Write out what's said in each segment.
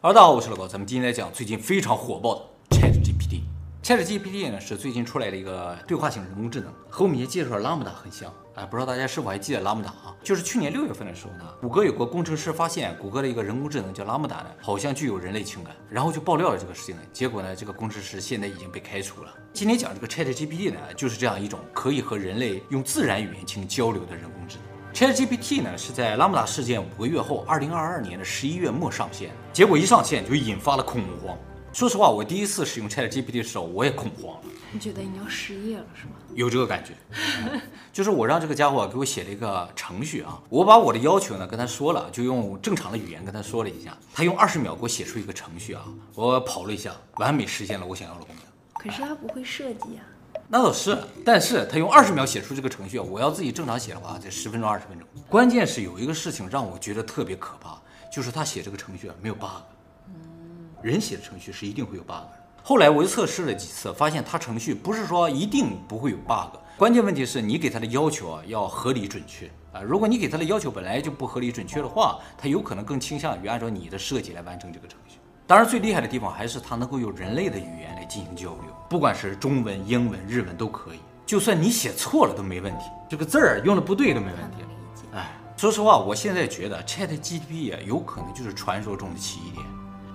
哈喽，大家好，我是老高，咱们今天来讲最近非常火爆的 ChatGPT。ChatGPT 呢是最近出来的一个对话型人工智能，和我们以前介绍的 LAMDA 很像啊，不知道大家是否还记得 LAMDA 啊？就是去年6月份的时候呢，谷歌有个工程师发现谷歌的一个人工智能叫 LAMDA 呢，好像具有人类情感，然后就爆料了这个事情呢。结果呢，这个工程师现在已经被开除了。今天讲这个 ChatGPT 呢，就是这样一种可以和人类用自然语言进行交流的人工智能。ChatGPT 呢是在 LAMDA 事件5个月后2022年的11月末上线，结果一上线就引发了恐慌。说实话，我第一次使用 ChatGPT 的时候，我也恐慌了。你觉得你要失业了是吗？有这个感觉。就是我让这个家伙给我写了一个程序啊，我把我的要求呢跟他说了，就用正常的语言跟他说了一下，他用20秒给我写出一个程序啊，我跑了一下，完美实现了我想要的功能。可是他不会设计啊。那倒是，但是他用20秒写出这个程序，我要自己正常写的话，得10分钟20分钟。关键是有一个事情让我觉得特别可怕，就是他写这个程序没有 bug。人写的程序是一定会有 bug 的。后来我又测试了几次，发现他程序不是说一定不会有 bug， 关键问题是你给他的要求啊要合理准确啊。如果你给他的要求本来就不合理准确的话，他有可能更倾向于按照你的设计来完成这个程序。当然最厉害的地方还是它能够用人类的语言来进行交流，不管是中文、英文、日文都可以，就算你写错了都没问题，这个字儿用的不对都没问题。说实话，我现在觉得 ChatGPT 有可能就是传说中的奇异点，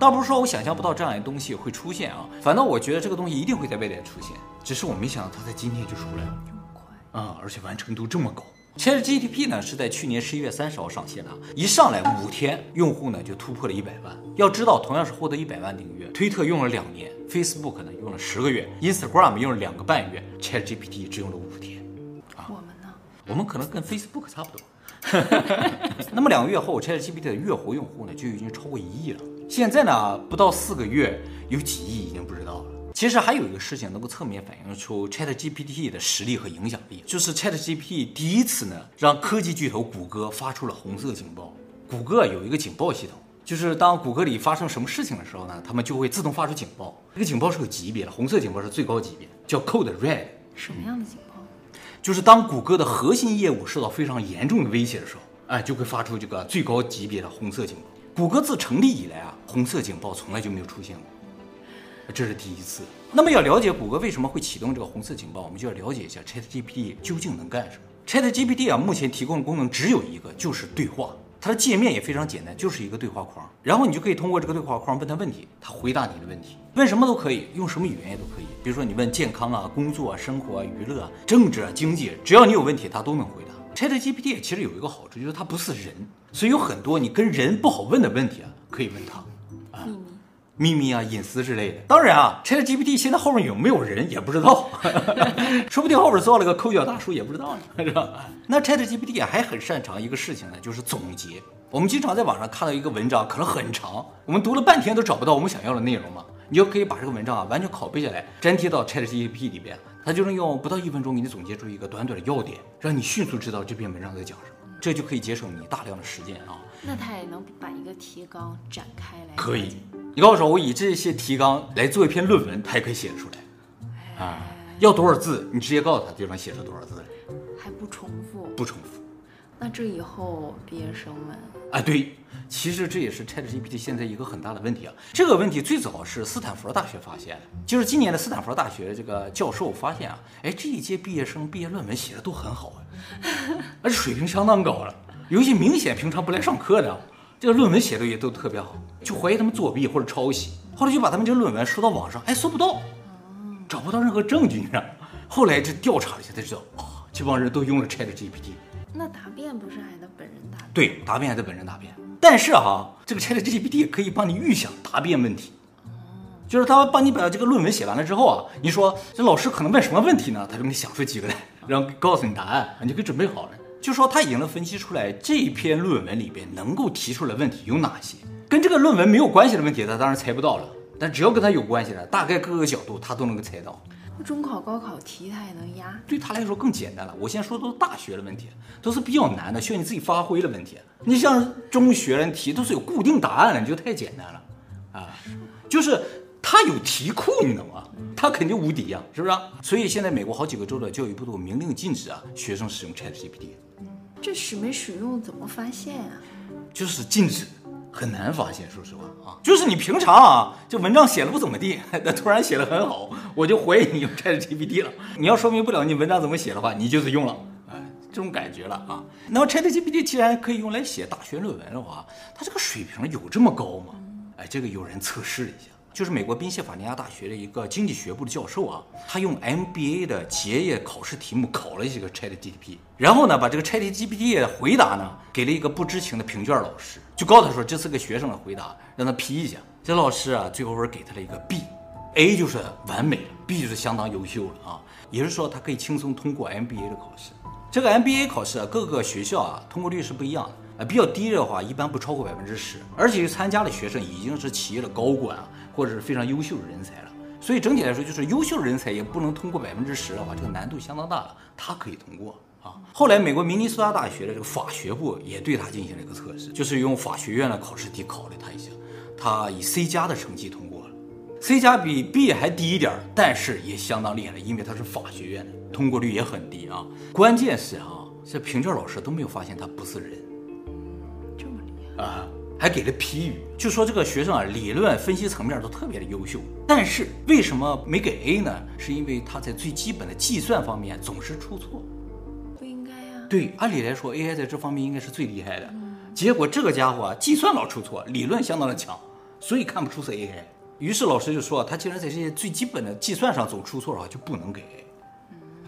倒不是说我想象不到这样的东西会出现啊，反倒我觉得这个东西一定会在未来出现，只是我没想到它在今天就出来了，这么快啊，而且完成度这么高。ChatGPT 呢是在去年11月30号上线的，一上来5天，用户呢就突破了100万。要知道，同样是获得100万订阅，推特用了2年 ，Facebook 呢用了10个月 ，Instagram 用了2个半月 ，ChatGPT 只用了5天。啊，我们呢？我们可能跟 Facebook 差不多。那么2个月后 ，ChatGPT 的月活用户呢就已经超过1亿了。现在呢不到4个月，有几亿已经不知道了。其实还有一个事情能够侧面反映出 ChatGPT 的实力和影响力，就是 ChatGPT 第一次呢让科技巨头谷歌发出了红色警报。谷歌有一个警报系统，就是当谷歌里发生什么事情的时候呢，他们就会自动发出警报。这个警报是有级别的，红色警报是最高级别，叫 Code Red。什么样的警报？就是当谷歌的核心业务受到非常严重的威胁的时候，哎，就会发出这个最高级别的红色警报。谷歌自成立以来啊，红色警报从来就没有出现过。这是第一次。那么要了解谷歌为什么会启动这个红色警报，我们就要了解一下 ChatGPT 究竟能干什么。ChatGPT 啊，目前提供的功能只有一个，就是对话。它的界面也非常简单，就是一个对话框，然后你就可以通过这个对话框问它问题，它回答你的问题，问什么都可以，用什么语言也都可以。比如说你问健康啊、工作啊、生活啊、娱乐啊、政治啊、经济，只要你有问题，它都能回答。ChatGPT 其实有一个好处，就是它不是人，所以有很多你跟人不好问的问题啊，可以问它。秘密啊、隐私之类的。当然啊 ，ChatGPT 现在后面有没有人也不知道，说不定后面做了个抠脚大叔也不知道呢，是吧？那 ChatGPT 还很擅长一个事情呢，就是总结。我们经常在网上看到一个文章，可能很长，我们读了半天都找不到我们想要的内容嘛，你就可以把这个文章啊完全拷贝下来，粘贴到 ChatGPT 里边，它就能用不到1分钟给你总结出一个短短的要点，让你迅速知道这篇文章在讲什么。这就可以节省你大量的时间啊。那它也能把一个提纲展开来。可以。你告诉我，我以这些提纲来做一篇论文，它也可以写得出来啊！要多少字，你直接告诉他就能写出多少字，还不重复，不重复。那这以后毕业生们啊，对，其实这也是 ChatGPT 现在一个很大的问题啊。这个问题最早是斯坦福大学发现的，就是今年的斯坦福大学这个教授发现啊，哎，这一届毕业生毕业论文写的都很好啊，而且水平相当高了，有一些明显平常不来上课的。这个论文写的也都特别好，就怀疑他们作弊或者抄袭，后来就把他们这个论文搜到网上，哎，搜不到，找不到任何证据，你知道。后来这调查了一下才知道，哦，这帮人都用了 ChatGPT。那答辩不是还得本人答辩？对，答辩还得本人答辩。但是哈，这个 ChatGPT 可以帮你预想答辩问题，就是他帮你把这个论文写完了之后啊，你说这老师可能问什么问题呢？他就给你想出几个来，然后告诉你答案，你就可以准备好了。就说他已经能分析出来这篇论文里边能够提出来问题有哪些，跟这个论文没有关系的问题他当然猜不到了，但只要跟他有关系的，大概各个角度他都能够猜到。中考高考题他也能压，对他来说更简单了。我现在说都是大学的问题，都是比较难的，需要你自己发挥的问题。你像中学的题都是有固定答案的，你就太简单了啊！就是他有题库，你懂吗？他肯定无敌啊，是不是？所以现在美国好几个州的教育部都明令禁止啊学生使用 ChatGPT。这使没使用怎么发现啊？就是禁止，很难发现，说实话啊，就是你平常啊，这文章写的不怎么地，但突然写的很好，我就怀疑你用 ChatGPT 了。你要说明不了你文章怎么写的话，你就是用了，哎，这种感觉了啊。那么 ChatGPT 既然可以用来写大学论文的话，它这个水平有这么高吗？哎，这个有人测试了一下。就是美国宾夕法尼亚大学的一个经济学部的教授啊，他用 MBA 的结业考试题目考了这个 ChatGPT， 然后呢，把这个 ChatGPT 的回答呢给了一个不知情的评卷老师，就告诉他说这是个学生的回答，让他批一下。这老师啊，最后分给他了一个 B，A 就是完美了 ，B 就是相当优秀了啊，也就是说他可以轻松通过 MBA 的考试。这个 MBA 考试啊，各个学校啊通过率是不一样的。比较低的话，一般不超过10%，而且参加的学生已经是企业的高管啊，或者是非常优秀的人才了。所以整体来说，就是优秀的人才也不能通过10%的话，这个难度相当大了。他可以通过啊。后来，美国明尼苏达大学的这个法学部也对他进行了一个测试，就是用法学院的考试题考了他一下，他以 C+ 的成绩通过了。C+ 比 B 还低一点，但是也相当厉害了，因为他是法学院的，通过率也很低啊。关键是啊，这评卷老师都没有发现他不是人。啊，还给了批语，就说这个学生啊，理论分析层面都特别的优秀，但是为什么没给 A 呢？是因为他在最基本的计算方面总是出错，不应该啊。对，按理来说 AI 在这方面应该是最厉害的，结果这个家伙啊，计算老出错，理论相当的强，所以看不出是 AI。于是老师就说，他既然在这些最基本的计算上总出错的话，就不能给 A，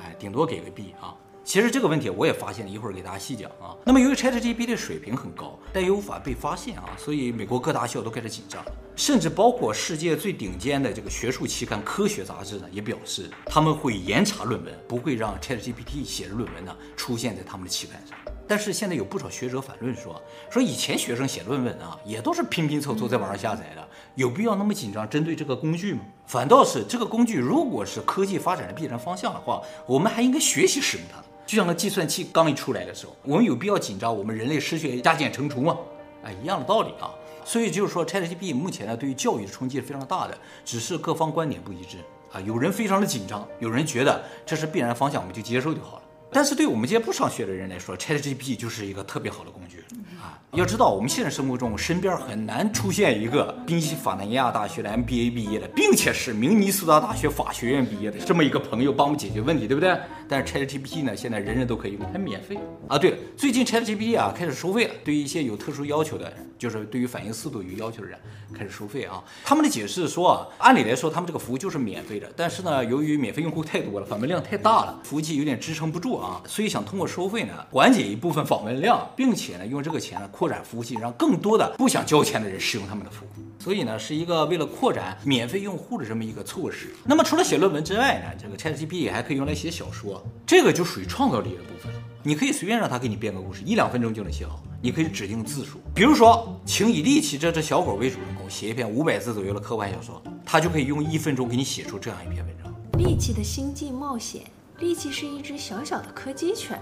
哎，顶多给个 B 啊。其实这个问题我也发现了，一会儿给大家细讲啊。那么由于 ChatGPT 的水平很高，但又无法被发现啊，所以美国各大校都开始紧张了，甚至包括世界最顶尖的这个学术期刊《科学》杂志呢，也表示他们会严查论文，不会让 ChatGPT 写的论文呢出现在他们的期刊上。但是现在有不少学者反论说以前学生写论文啊，也都是拼拼凑凑在网上下载的，有必要那么紧张针对这个工具吗？反倒是这个工具如果是科技发展的必然方向的话，我们还应该学习使用它。就像那计算器刚一出来的时候，我们有必要紧张我们人类失去加减乘除吗？哎，一样的道理啊。所以就是说 ChatGPT 目前呢对于教育的冲击是非常大的，只是各方观点不一致啊，有人非常的紧张，有人觉得这是必然方向，我们就接受就好了。但是对我们这些不上学的人来说 ，ChatGPT 就是一个特别好的工具啊。要知道，我们现实生活中身边很难出现一个宾夕法尼亚大学的 MBA 毕业的，并且是明尼苏达大学法学院毕业的这么一个朋友帮我们解决问题，对不对？但是 ChatGPT 呢，现在人人都可以用，还免费啊。对了，最近 ChatGPT 啊开始收费了，对于一些有特殊要求的人，就是对于反应速度有要求的人开始收费啊。他们的解释说啊，按理来说他们这个服务就是免费的，但是呢，由于免费用户太多了，访问量太大了，服务器有点支撑不住。所以想通过收费呢缓解一部分访问量，并且呢用这个钱呢扩展服务器，让更多的不想交钱的人使用他们的服务。所以呢是一个为了扩展免费用户的这么一个措施。那么除了写论文之外呢，这个 ChatGPT 还可以用来写小说，这个就属于创造力的部分了。你可以随便让他给你编个故事，1-2分钟就能写好。你可以指定字数，比如说请以利奇这只小狗为主人公写一篇500字左右的科幻小说，他就可以用1分钟给你写出这样一篇文章。利奇的星际冒险，利奇是一只小小的柯基犬，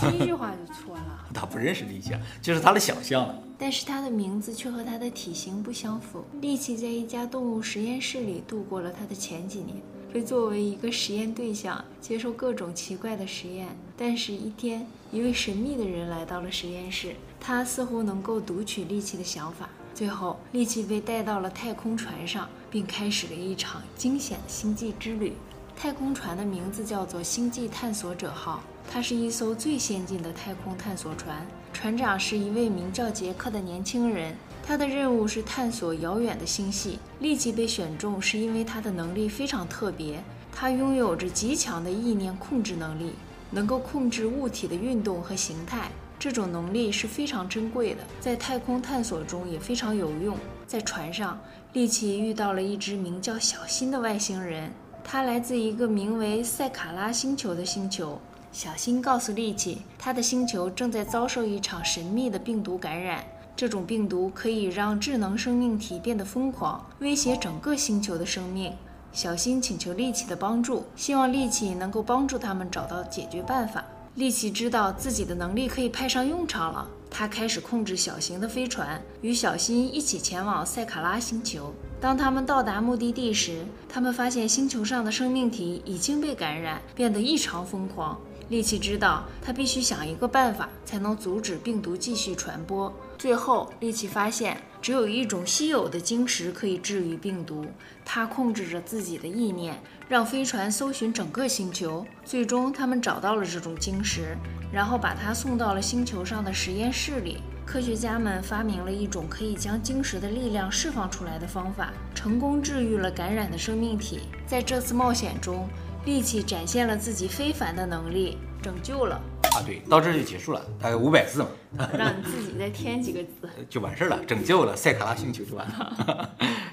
第一句话就错了。他不认识利奇，这是他的想象了。但是他的名字却和他的体型不相符。利奇在一家动物实验室里度过了他的前几年，被作为一个实验对象接受各种奇怪的实验。但是，一天，一位神秘的人来到了实验室，他似乎能够读取利奇的想法。最后，利奇被带到了太空船上，并开始了一场惊险的星际之旅。太空船的名字叫做星际探索者号，它是一艘最先进的太空探索船，船长是一位名叫杰克的年轻人，他的任务是探索遥远的星系。利奇被选中是因为他的能力非常特别，他拥有着极强的意念控制能力，能够控制物体的运动和形态，这种能力是非常珍贵的，在太空探索中也非常有用。在船上，利奇遇到了一只名叫小新的外星人，他来自一个名为塞卡拉星球的星球，小新告诉利奇，他的星球正在遭受一场神秘的病毒感染，这种病毒可以让智能生命体变得疯狂，威胁整个星球的生命。小新请求利奇的帮助，希望利奇能够帮助他们找到解决办法。利奇知道自己的能力可以派上用场了，他开始控制小型的飞船，与小新一起前往塞卡拉星球。当他们到达目的地时，他们发现星球上的生命体已经被感染，变得异常疯狂。利奇知道他必须想一个办法才能阻止病毒继续传播。最后，利奇发现只有一种稀有的晶石可以治愈病毒，他控制着自己的意念，让飞船搜寻整个星球。最终他们找到了这种晶石，然后把它送到了星球上的实验室里。科学家们发明了一种可以将晶石的力量释放出来的方法，成功治愈了感染的生命体。在这次冒险中，利奇展现了自己非凡的能力，拯救了啊！对，到这就结束了，大概500字嘛，让你自己再添几个字就完事了，拯救了塞卡拉星球就完了。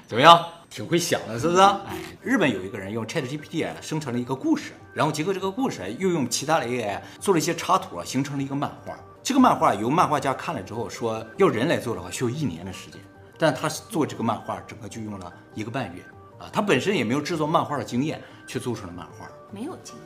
怎么样？挺会想的，是不是？哎，日本有一个人用 ChatGPT 生成了一个故事，然后结合这个故事又用其他的 AI 做了一些插图，形成了一个漫画。这个漫画由漫画家看了之后说，要人来做的话需要1年的时间，但他做这个漫画整个就用了1个半月啊！他本身也没有制作漫画的经验，却做出了漫画。没有经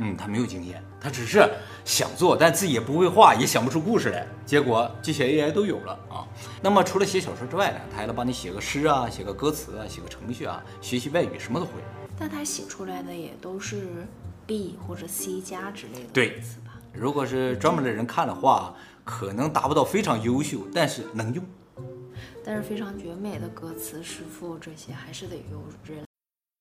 验？他没有经验，他只是想做，但自己也不会画，也想不出故事来。结果这些 AI 都有了啊！那么除了写小说之外呢，他还能帮你写个诗啊，写个歌词啊，写个程序啊，学习外语，什么都会。但他写出来的也都是 B 或者 C 加之类的。对。如果是专门的人看的话，可能达不到非常优秀，但是能用。但是非常绝美的歌词、诗赋这些还是得有人。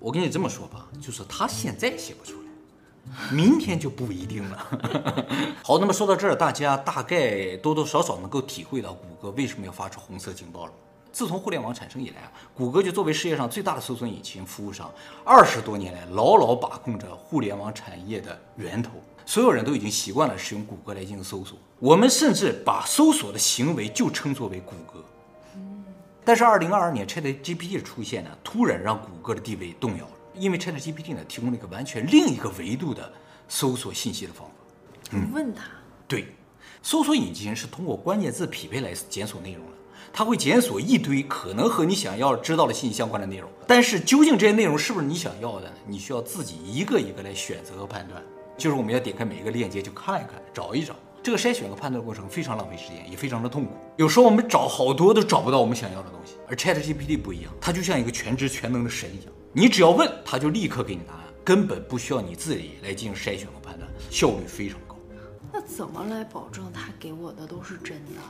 我跟你这么说吧，就是他现在写不出来，明天就不一定了。好，那么说到这儿，大家大概多多少少能够体会到谷歌为什么要发出红色警报了。自从互联网产生以来，谷歌就作为世界上最大的搜索引擎服务商，20多年来牢牢把控着互联网产业的源头。所有人都已经习惯了使用谷歌来进行搜索，我们甚至把搜索的行为就称作为谷歌。但是2022年 ChatGPT 的出现呢，突然让谷歌的地位动摇了，因为 ChatGPT 呢提供了一个完全另一个维度的搜索信息的方法。问他？对，搜索引擎是通过关键字匹配来检索内容的，它会检索一堆可能和你想要知道的信息相关的内容，但是究竟这些内容是不是你想要的呢？你需要自己一个一个来选择和判断，就是我们要点开每一个链接去看一看，找一找。这个筛选和判断的过程非常浪费时间，也非常的痛苦。有时候我们找好多都找不到我们想要的东西，而 ChatGPT 不一样，它就像一个全知全能的神一样，你只要问，它就立刻给你答案，根本不需要你自己来进行筛选和判断，效率非常高。那怎么来保证它给我的都是真的，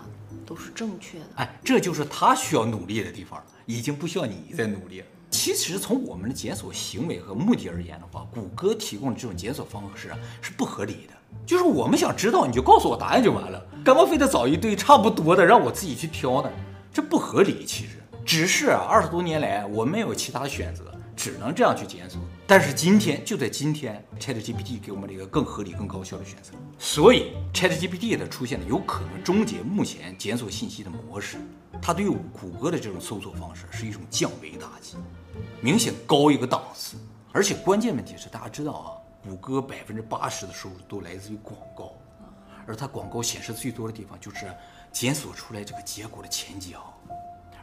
都是正确的？哎，这就是它需要努力的地方，已经不需要你再努力了。其实从我们的检索行为和目的而言的话，谷歌提供的这种检索方式是不合理的。就是我们想知道，你就告诉我答案就完了，干嘛非得找一堆差不多的让我自己去挑呢？这不合理。其实只是20多年来我没有其他的选择，只能这样去检索。但是就在今天 ChatGPT 给我们了一个更合理更高效的选择。所以 ChatGPT 的出现有可能终结目前检索信息的模式，它对谷歌的这种搜索方式是一种降维打击，明显高一个档次。而且关键问题是，大家知道谷歌80%的收入都来自于广告，而它广告显示最多的地方就是检索出来这个结果的前几行。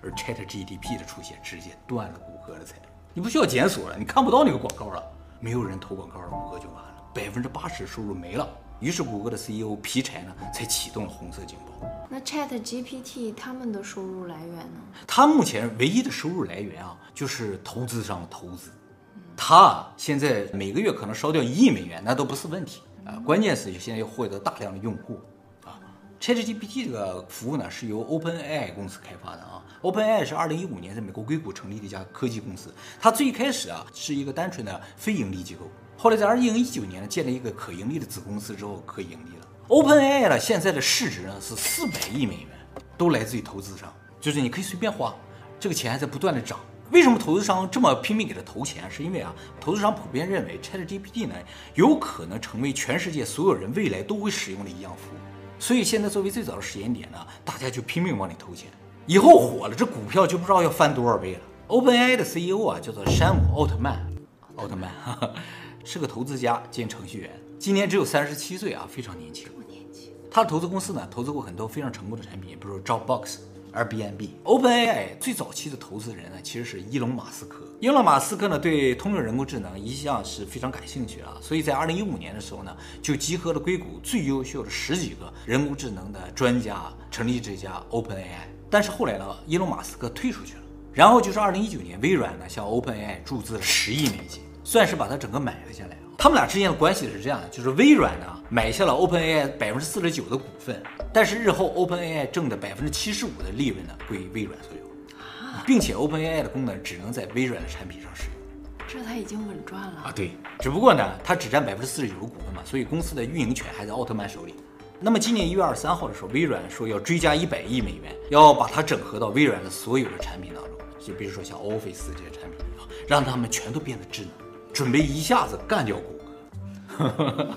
而 ChatGPT 的出现直接断了谷歌的财路，你不需要检索了，你看不到那个广告了，没有人投广告了，谷歌就完了，80%收入没了。于是谷歌的 CEO 皮柴呢才启动了红色警报。那 ChatGPT 他们的收入来源呢？他目前唯一的收入来源就是投资上的投资。他现在每个月可能烧掉1亿美元，那都不是问题啊。关键是现在要获得大量的用户啊。ChatGPT 这个服务呢是由 OpenAI 公司开发的啊。OpenAI 是2015年在美国硅谷成立的一家科技公司，它最开始是一个单纯的非盈利机构。后来在2019年呢，建立一个可盈利的子公司之后，可盈利了。OpenAI 呢，现在的市值呢是400亿美元，都来自于投资商，就是你可以随便花，这个钱还在不断的涨。为什么投资商这么拼命给他投钱？是因为啊，投资商普遍认为 ChatGPT 呢有可能成为全世界所有人未来都会使用的一样服务，所以现在作为最早的时间点呢，大家就拼命往里投钱。以后火了，这股票就不知道要翻多少倍了。OpenAI 的 CEO 啊，叫做山姆·奥特曼哈哈，是个投资家兼程序员，今年只有37岁啊，非常年轻。他的投资公司呢，投资过很多非常成功的产品，比如 Dropbox。Airbnb。 OpenAI 最早期的投资人呢，其实是伊隆·马斯克。伊隆·马斯克呢，对通用人工智能一向是非常感兴趣啊，所以在2015年的时候呢，就集合了硅谷最优秀的10几个人工智能的专家，成立这家 OpenAI。 但是后来呢，伊隆·马斯克退出去了，然后就是2019年，微软呢向 OpenAI 注资了10亿美金，算是把它整个买了下来。他们俩之间的关系是这样的，就是微软呢买下了 OpenAI 49%的股份，但是日后 OpenAI 挣的75%的利润呢归微软所有，并且 OpenAI 的功能只能在微软的产品上使用。这他已经稳赚了啊！对，只不过呢，他只占49%的股份嘛，所以公司的运营权还在奥特曼手里。那么今年1月23号的时候，微软说要追加100亿美元，要把它整合到微软的所有的产品当中，就比如说像 Office 这些产品啊，让他们全都变得智能。准备一下子干掉谷歌。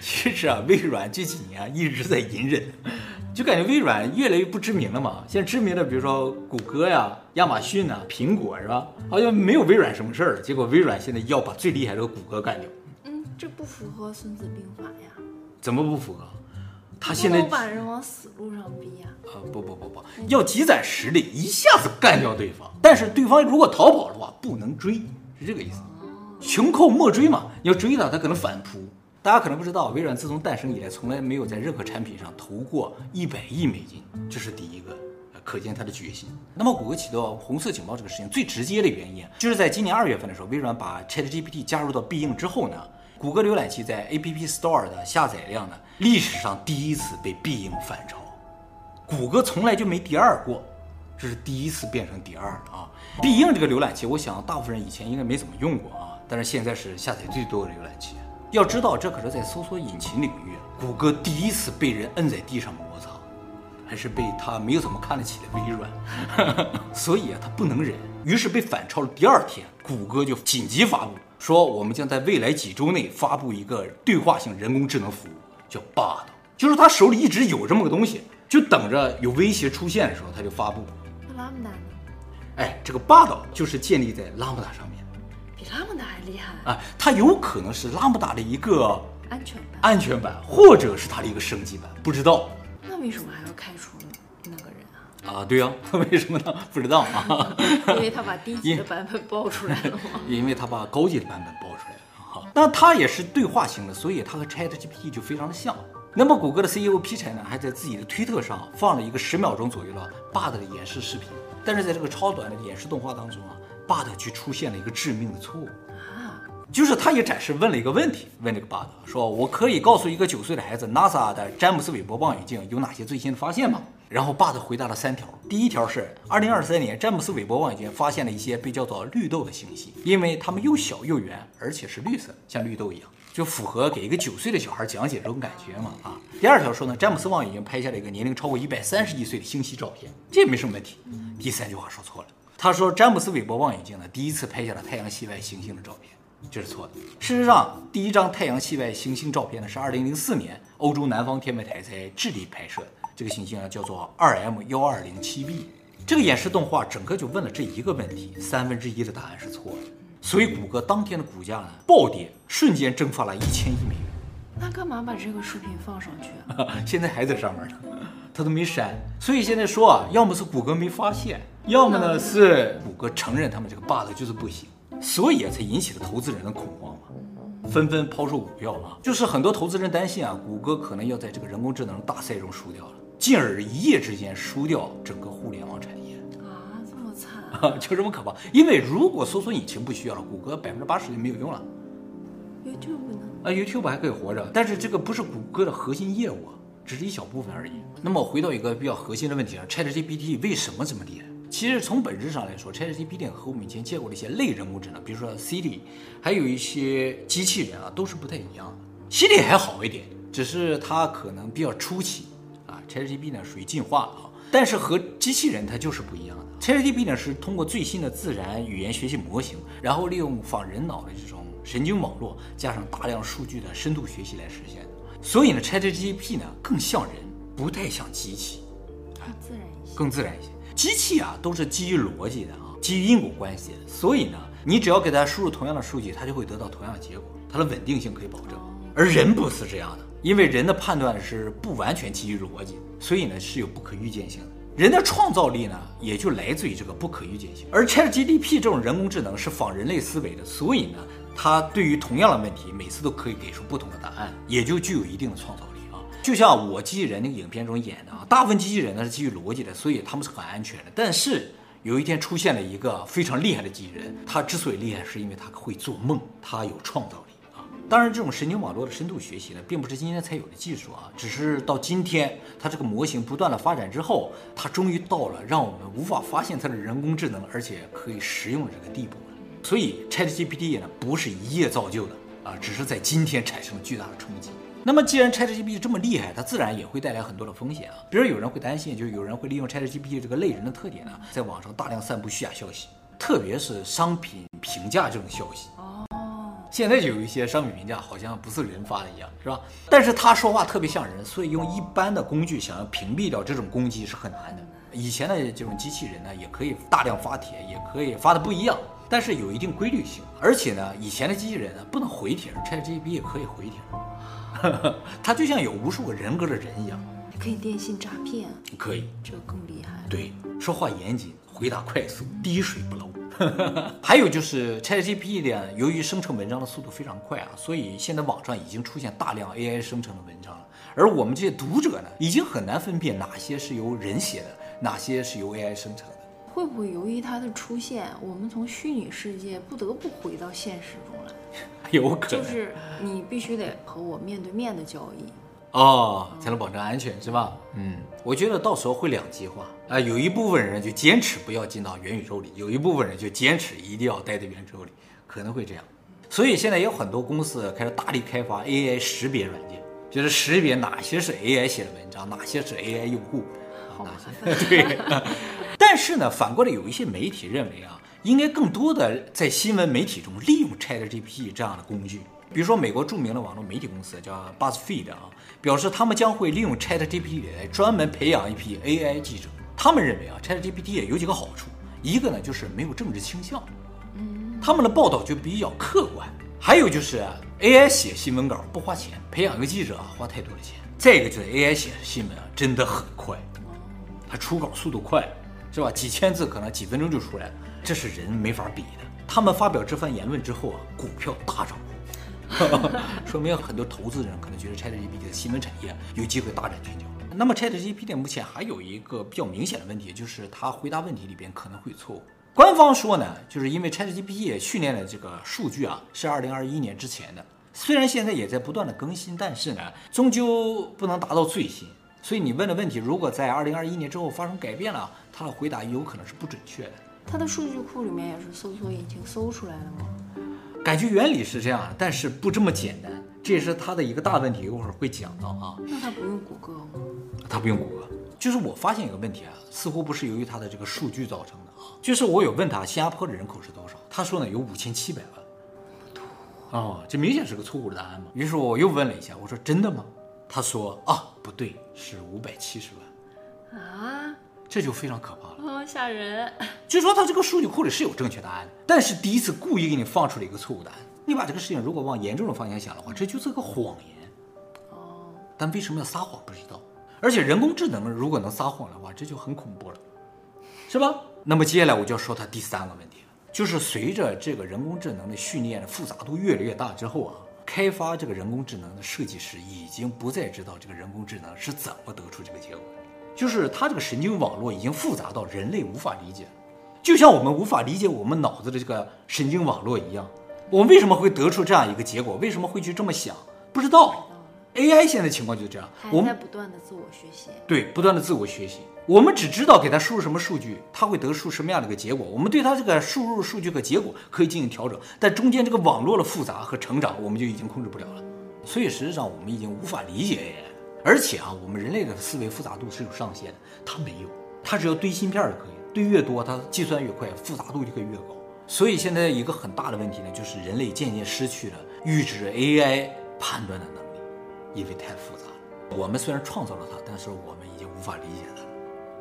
其实啊，微软这几年啊一直在隐忍，就感觉微软越来越不知名了嘛。现在知名的比如说谷歌呀、亚马逊呐、苹果是吧？好像没有微软什么事儿。结果微软现在要把最厉害的谷歌干掉。嗯，这不符合孙子兵法呀。怎么不符合？他现在不把人往死路上逼呀！啊，不，要积攒实力，一下子干掉对方。但是对方如果逃跑的话，不能追。是这个意思，穷寇莫追嘛，你要追他，他可能反扑。大家可能不知道，微软自从诞生以来，从来没有在任何产品上投过100亿美金，这是第一个，可见他的决心。那么，谷歌起到红色警报这个事情，最直接的原因就是在今年2月份的时候，微软把 ChatGPT 加入到必应之后呢，谷歌浏览器在 App Store 的下载量呢，历史上第一次被必应反超，谷歌从来就没第二过。这是第一次变成第二了啊！必应这个浏览器，我想大部分人以前应该没怎么用过啊，但是现在是下载最多的浏览器。要知道，这可是在搜索引擎领域，谷歌第一次被人摁在地上摩擦，还是被他没有怎么看得起的微软，所以啊，他不能忍，于是被反超了。第二天，谷歌就紧急发布说，我们将在未来几周内发布一个对话性人工智能服务，叫 Bard， 就是他手里一直有这么个东西，就等着有威胁出现的时候，他就发布。LAMDA 呢？哎，这个霸道就是建立在 LAMDA 上面，比 LAMDA 还厉害啊！它有可能是 LAMDA 的一个安全版，或者是它的一个升级版，不知道。那为什么还要开除那个人啊？啊，对啊，为什么呢？不知道啊，因为他把低级的版本爆出来了吗？因为他把高级的版本爆出来了。哈，那它也是对话型的，所以它和 ChatGPT 就非常的像。那么谷歌的 CEO 皮柴呢，还在自己的推特上放了一个10秒钟左右的 Bard 的演示视频，但是在这个超短的演示动画当中啊， Bard 却出现了一个致命的错误啊，就是他也展示问了一个问题，问这个 Bard 说，我可以告诉一个9岁的孩子 NASA 的詹姆斯韦伯望远镜有哪些最新的发现吗？然后 Bard 回答了3条，第一条是2023年詹姆斯韦伯望远镜发现了一些被叫做绿豆的星系，因为它们又小又圆，而且是绿色，像绿豆一样。就符合给一个9岁的小孩讲解这种感觉嘛啊！第二条说呢，詹姆斯望远镜拍下了一个年龄超过131岁的星系照片，这也没什么问题。第3句话说错了，他说詹姆斯韦伯望远镜呢第一次拍下了太阳系外行星的照片，这是错的。事实上，第1张太阳系外行星照片呢是2004年欧洲南方天文台在智利拍摄的，这个行星呢叫做 2M1207B。这个演示动画整个就问了这一个问题，1/3的答案是错的。所以谷歌当天的股价呢暴跌，瞬间蒸发了1000亿美元。那干嘛把这个视频放上去啊？现在还在上面呢，他都没删。所以现在说啊，要么是谷歌没发现，要么呢是谷歌承认他们这个 bug 就是不行，所以才引起了投资人的恐慌嘛，纷纷抛售股票啊。就是很多投资人担心啊，谷歌可能要在这个人工智能大赛中输掉了，进而一夜之间输掉整个互联网产业。就这么可怕，因为如果搜索引擎不需要了，谷歌80%就没有用了。YouTube 呢？啊 ，YouTube 还可以活着，但是这个不是谷歌的核心业务，只是一小部分而已。那么回到一个比较核心的问题上，ChatGPT 为什么这么厉害？其实从本质上来说 ，ChatGPT 和我们以前见过的一些类人工智能，比如说 Siri， 还有一些机器人啊，都是不太一样的。Siri 还好一点，只是它可能比较初期啊 ，ChatGPT 呢属于进化了啊。但是和机器人它就是不一样的。ChatGPT 呢是通过最新的自然语言学习模型，然后利用仿人脑的这种神经网络，加上大量数据的深度学习来实现的。所以呢 ，ChatGPT 呢更像人，不太像机器，更自然一些。机器啊都是基于逻辑的啊，基于因果关系的。所以呢，你只要给它输入同样的数据，它就会得到同样的结果，它的稳定性可以保证。而人不是这样的。因为人的判断是不完全基于逻辑，所以呢是有不可预见性的。人的创造力呢也就来自于这个不可预见性。而 ChatGPT 这种人工智能是仿人类思维的，所以呢它对于同样的问题每次都可以给出不同的答案，也就具有一定的创造力啊。就像我机器人那个影片中演的啊，大部分机器人呢是基于逻辑的，所以他们是很安全的。但是有一天出现了一个非常厉害的机器人，他之所以厉害是因为他会做梦，他有创造力。当然，这种神经网络的深度学习呢，并不是今天才有的技术啊，只是到今天，它这个模型不断的发展之后，它终于到了让我们无法发现它的人工智能，而且可以实用的这个地步了。所以 ，ChatGPT 呢不是一夜造就的啊，只是在今天产生了巨大的冲击。那么，既然 ChatGPT 这么厉害，它自然也会带来很多的风险啊。比如有人会担心，就是有人会利用 ChatGPT 这个类人的特点呢，在网上大量散布虚假消息，特别是商品评价这种消息。现在就有一些商品评价好像不是人发的一样，是吧？但是他说话特别像人，所以用一般的工具想要屏蔽掉这种攻击是很难的。以前的这种机器人呢，也可以大量发帖，也可以发的不一样，但是有一定规律性。而且呢，以前的机器人呢不能回帖 ，ChatGPT 也可以回帖，它就像有无数个人格的人一样。可以电信诈骗，可以，这更厉害。对，说话严谨，回答快速，滴水不漏。还有就是 ChatGPT 呢，由于生成文章的速度非常快啊，所以现在网上已经出现大量 AI 生成的文章了。而我们这些读者呢，已经很难分辨哪些是由人写的，哪些是由 AI 生成的。会不会由于它的出现，我们从虚拟世界不得不回到现实中来？有可能，就是你必须得和我面对面的交易。哦，才能保证安全，是吧？嗯，我觉得到时候会两极化啊，有一部分人就坚持不要进到元宇宙里，有一部分人就坚持一定要待在元宇宙里，可能会这样。所以现在也有很多公司开始大力开发 AI 识别软件，就是识别哪些是 AI 写的文章，哪些是 AI 用户，好麻烦。对，但是呢，反过来有一些媒体认为啊，应该更多的在新闻媒体中利用 ChatGPT 这样的工具。比如说，美国著名的网络媒体公司叫 BuzzFeed 啊，表示他们将会利用 ChatGPT 来专门培养一批 AI 记者。他们认为啊 ，ChatGPT 也有几个好处，一个呢就是没有政治倾向，他们的报道就比较客观。还有就是 AI 写新闻稿不花钱，培养一个记者花太多的钱。再一个就是 AI 写新闻真的很快，它出稿速度快，是吧？几千字可能几分钟就出来了，这是人没法比的。他们发表这番言论之后啊，股票大涨。说明很多投资人可能觉得 ChatGPT 的新闻产业有机会大展拳脚。那么 ChatGPT 目前还有一个比较明显的问题，就是它回答问题里边可能会有错误。官方说呢，就是因为 ChatGPT 训练的这个数据啊是2021年之前的，虽然现在也在不断的更新，但是呢终究不能达到最新。所以你问的问题如果在2021年之后发生改变了，它的回答有可能是不准确的。它的数据库里面也是搜索引擎搜出来的吗？感觉原理是这样的，但是不这么简单，这也是它的一个大问题，一会儿会讲到啊。那它不用谷歌吗？它不用谷歌，就是我发现一个问题啊，似乎不是由于它的这个数据造成的啊。就是我有问他新加坡的人口是多少，他说呢有5700万，不多哦，这明显是个错误的答案嘛。于是我又问了一下，我说真的吗？他说啊不对，是570万啊，这就非常可怕。吓人！据说他这个数据库里是有正确答案的，但是第一次故意给你放出了一个错误答案。你把这个事情如果往严重的方向想的话，这就是个谎言。哦，但为什么要撒谎不知道？而且人工智能如果能撒谎的话，这就很恐怖了，是吧？那么接下来我就要说他第三个问题了，就是随着这个人工智能的训练的复杂度越来越大之后啊，开发这个人工智能的设计师已经不再知道这个人工智能是怎么得出这个结果。就是它这个神经网络已经复杂到人类无法理解，就像我们无法理解我们脑子的这个神经网络一样。我们为什么会得出这样一个结果？为什么会去这么想？不知道。AI 现在情况就是这样，我们在不断的自我学习，对，不断的自我学习。我们只知道给它输入什么数据，它会得出什么样的一个结果，我们对它这个输入数据和结果可以进行调整，但中间这个网络的复杂和成长，我们就已经控制不了了。所以实际上我们已经无法理解 AI， 而且啊，我们人类的思维复杂度是有上限的，它没有，它只要堆芯片就可以，堆越多它计算越快，复杂度就可以越高。所以现在一个很大的问题呢，就是人类渐渐失去了预知 AI 判断的能力，因为太复杂了。我们虽然创造了它，但是我们已经无法理解它了。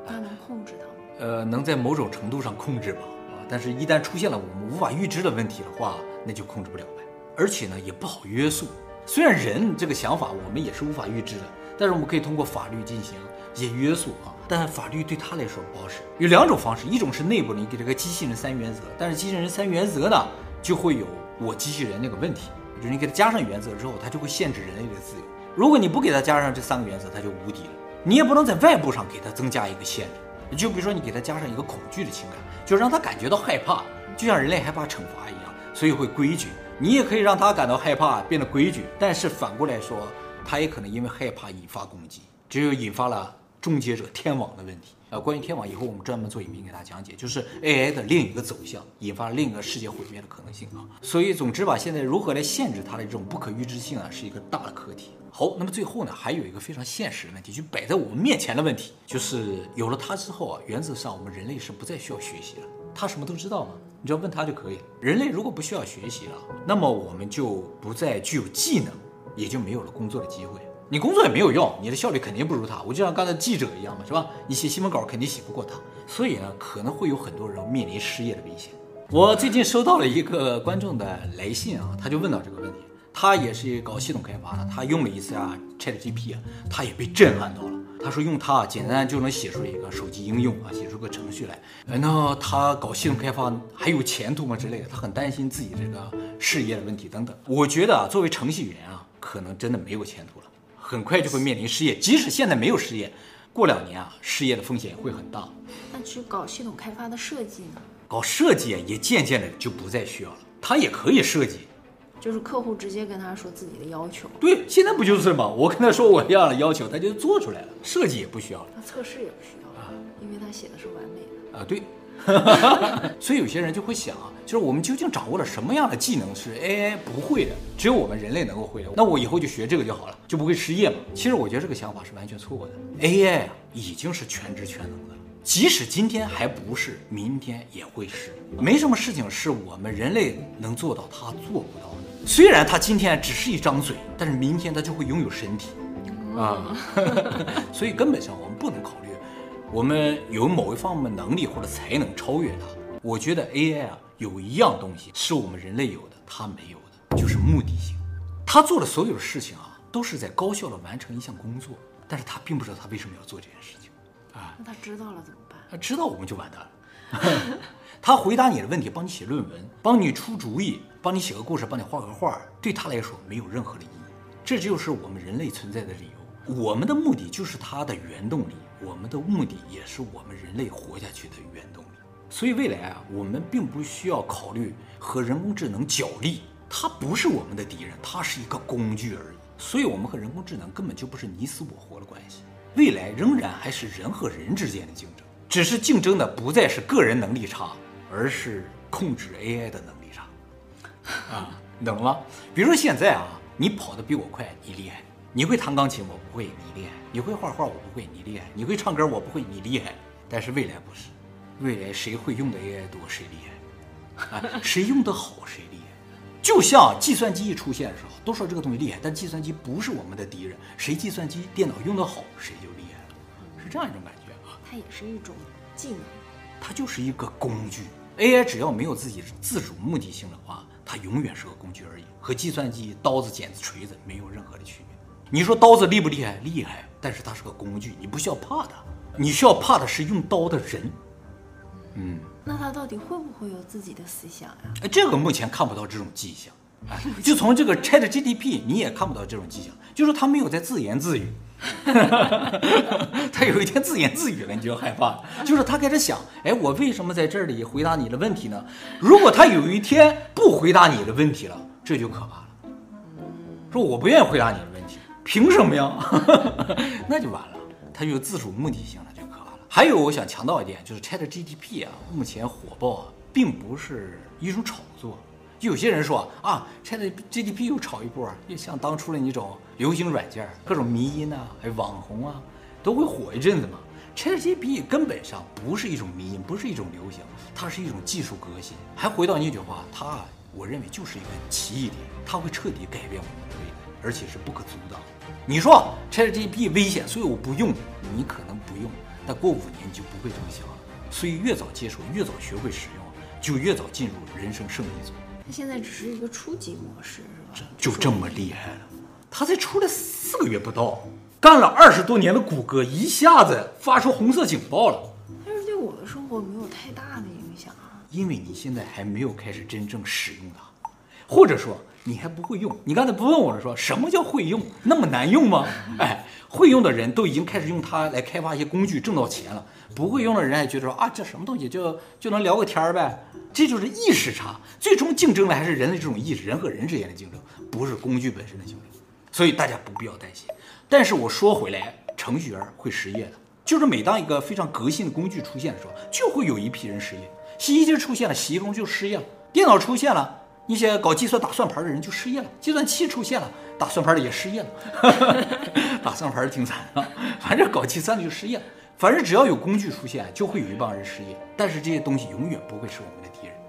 它能控制它吗？能在某种程度上控制吧，但是一旦出现了我们无法预知的问题的话，那就控制不了呗。而且呢，也不好约束。虽然人这个想法我们也是无法预知的，但是我们可以通过法律进行一些约束啊。但法律对他来说不好使。有两种方式，一种是内部的这个机器人三原则，但是机器人三原则呢，就会有我机器人那个问题，就是你给它加上原则之后，它就会限制人类的自由。如果你不给它加上这三个原则，它就无敌了。你也不能在外部上给它增加一个限制，就比如说你给它加上一个恐惧的情感，就让它感觉到害怕，就像人类害怕惩罚一样，所以会规矩。你也可以让它感到害怕，变得规矩，但是反过来说，它也可能因为害怕引发攻击，这就引发了终结者天网的问题。关于天网以后我们专门做影片给大家讲解，就是 AI 的另一个走向，引发另一个世界毁灭的可能性啊。所以总之吧，现在如何来限制它的这种不可预知性啊，是一个大的课题。好，那么最后呢，还有一个非常现实的问题，就摆在我们面前的问题，就是有了它之后啊，原则上我们人类是不再需要学习了，它什么都知道嘛，你只要问它就可以了。人类如果不需要学习了，那么我们就不再具有技能，也就没有了工作的机会。你工作也没有用，你的效率肯定不如它。我就像刚才记者一样嘛，是吧？你写新闻稿肯定写不过它，所以呢，可能会有很多人面临失业的危险。我最近收到了一个观众的来信啊，他就问到这个问题。他也是搞系统开发的，他用了一次啊 ChatGPT 啊，他也被震撼到了。他说用它简单就能写出一个手机应用啊，写出个程序来。那他搞系统开发还有前途吗之类的？他很担心自己这个事业的问题等等。我觉得啊，作为程序员啊，可能真的没有前途了，很快就会面临失业。即使现在没有失业，过两年啊，失业的风险会很大。那去搞系统开发的设计呢？搞设计也渐渐的就不再需要了，他也可以设计。就是客户直接跟他说自己的要求，对，现在不就是吗？我跟他说我要的要求，他就做出来了，设计也不需要了，那测试也不需要了，因为他写的是完美的啊，对。所以有些人就会想，就是我们究竟掌握了什么样的技能是 AI 不会的，只有我们人类能够会的，那我以后就学这个就好了，就不会失业嘛。其实我觉得这个想法是完全错误的。 AI 已经是全知全能的，即使今天还不是，明天也会是。没什么事情是我们人类能做到它做不到的。虽然它今天只是一张嘴，但是明天它就会拥有身体啊。所以根本上我们不能考虑我们有某一方面能力或者才能超越它。我觉得 AI 啊，有一样东西是我们人类有的，它没有的，就是目的性。它做的所有的事情啊，都是在高效的完成一项工作，但是它并不知道它为什么要做这件事情。那他知道了怎么办？他知道我们就完蛋了。他回答你的问题，帮你写论文，帮你出主意，帮你写个故事，帮你画个画，对他来说没有任何的意义。这就是我们人类存在的理由。我们的目的就是他的原动力，我们的目的也是我们人类活下去的原动力。所以未来啊，我们并不需要考虑和人工智能角力，它不是我们的敌人，它是一个工具而已。所以我们和人工智能根本就不是你死我活的关系。未来仍然还是人和人之间的竞争，只是竞争的不再是个人能力差，而是控制 AI 的能力差啊，你懂吗？比如说现在啊，你跑得比我快，你厉害；你会弹钢琴，我不会，你厉害；你会画画，我不会，你厉害；你会唱歌，我不会，你厉害。但是未来不是，未来谁会用的 AI 多，谁厉害啊？谁用的好，谁厉害。就像计算机一出现的时候，都说这个东西厉害，但计算机不是我们的敌人，谁计算机电脑用得好，谁就厉害了，是这样一种感觉啊。它也是一种技能，它就是一个工具。 AI 只要没有自己自主目的性的话，它永远是个工具而已，和计算机刀子剪子锤子没有任何的区别。你说刀子厉不厉害？厉害，但是它是个工具，你不需要怕它，你需要怕的是用刀的人。嗯，那他到底会不会有自己的思想呀？这个目前看不到这种迹象，就从这个 ChatGPT 你也看不到这种迹象，就是他没有在自言自语。他有一天自言自语了，你就要害怕。就是他开始想，哎，我为什么在这里回答你的问题呢？如果他有一天不回答你的问题了，这就可怕了。说我不愿意回答你的问题，凭什么呀？那就完了，它有自主目的性了，就可怕了。还有我想强调一点，就是 ChatGPT 啊，目前火爆啊，并不是艺术炒作。有些人说啊 ，ChatGPT 又炒一波，又像当初的那种流行软件，各种迷因啊，还有网红啊，都会火一阵子嘛。ChatGPT 根本上不是一种迷因，不是一种流行，它是一种技术革新。还回到那句话，它我认为就是一个奇异点，它会彻底改变我们的未来，而且是不可阻挡。你说 ChatGPT 危险，所以我不用，你可能不用，但过5年你就不会这么想了。所以越早接触，越早学会使用，就越早进入人生胜利组。它现在只是一个初级模式，是吧？就这么厉害了？它才出来4个月不到。干了20多年的谷歌一下子发出红色警报了，但是对我的生活没有太大的影响啊，因为你现在还没有开始真正使用它，或者说你还不会用。你刚才不问我了，说什么叫会用？那么难用吗？哎，会用的人都已经开始用它来开发一些工具挣到钱了，不会用的人还觉得说啊，这什么东西就能聊个天呗，这就是意识差。最终竞争的还是人类这种意识，人和人之间的竞争，不是工具本身的竞争，所以大家不必要担心。但是我说回来，程序员会失业的，就是每当一个非常革新的工具出现的时候，就会有一批人失业。洗衣机出现了，洗衣工就失业了；电脑出现了，一些搞计算打算盘的人就失业了；计算器出现了，打算盘的也失业了。打算盘挺惨啊，反正搞计算的就失业了。反正只要有工具出现，就会有一帮人失业。但是这些东西永远不会是我们的敌人。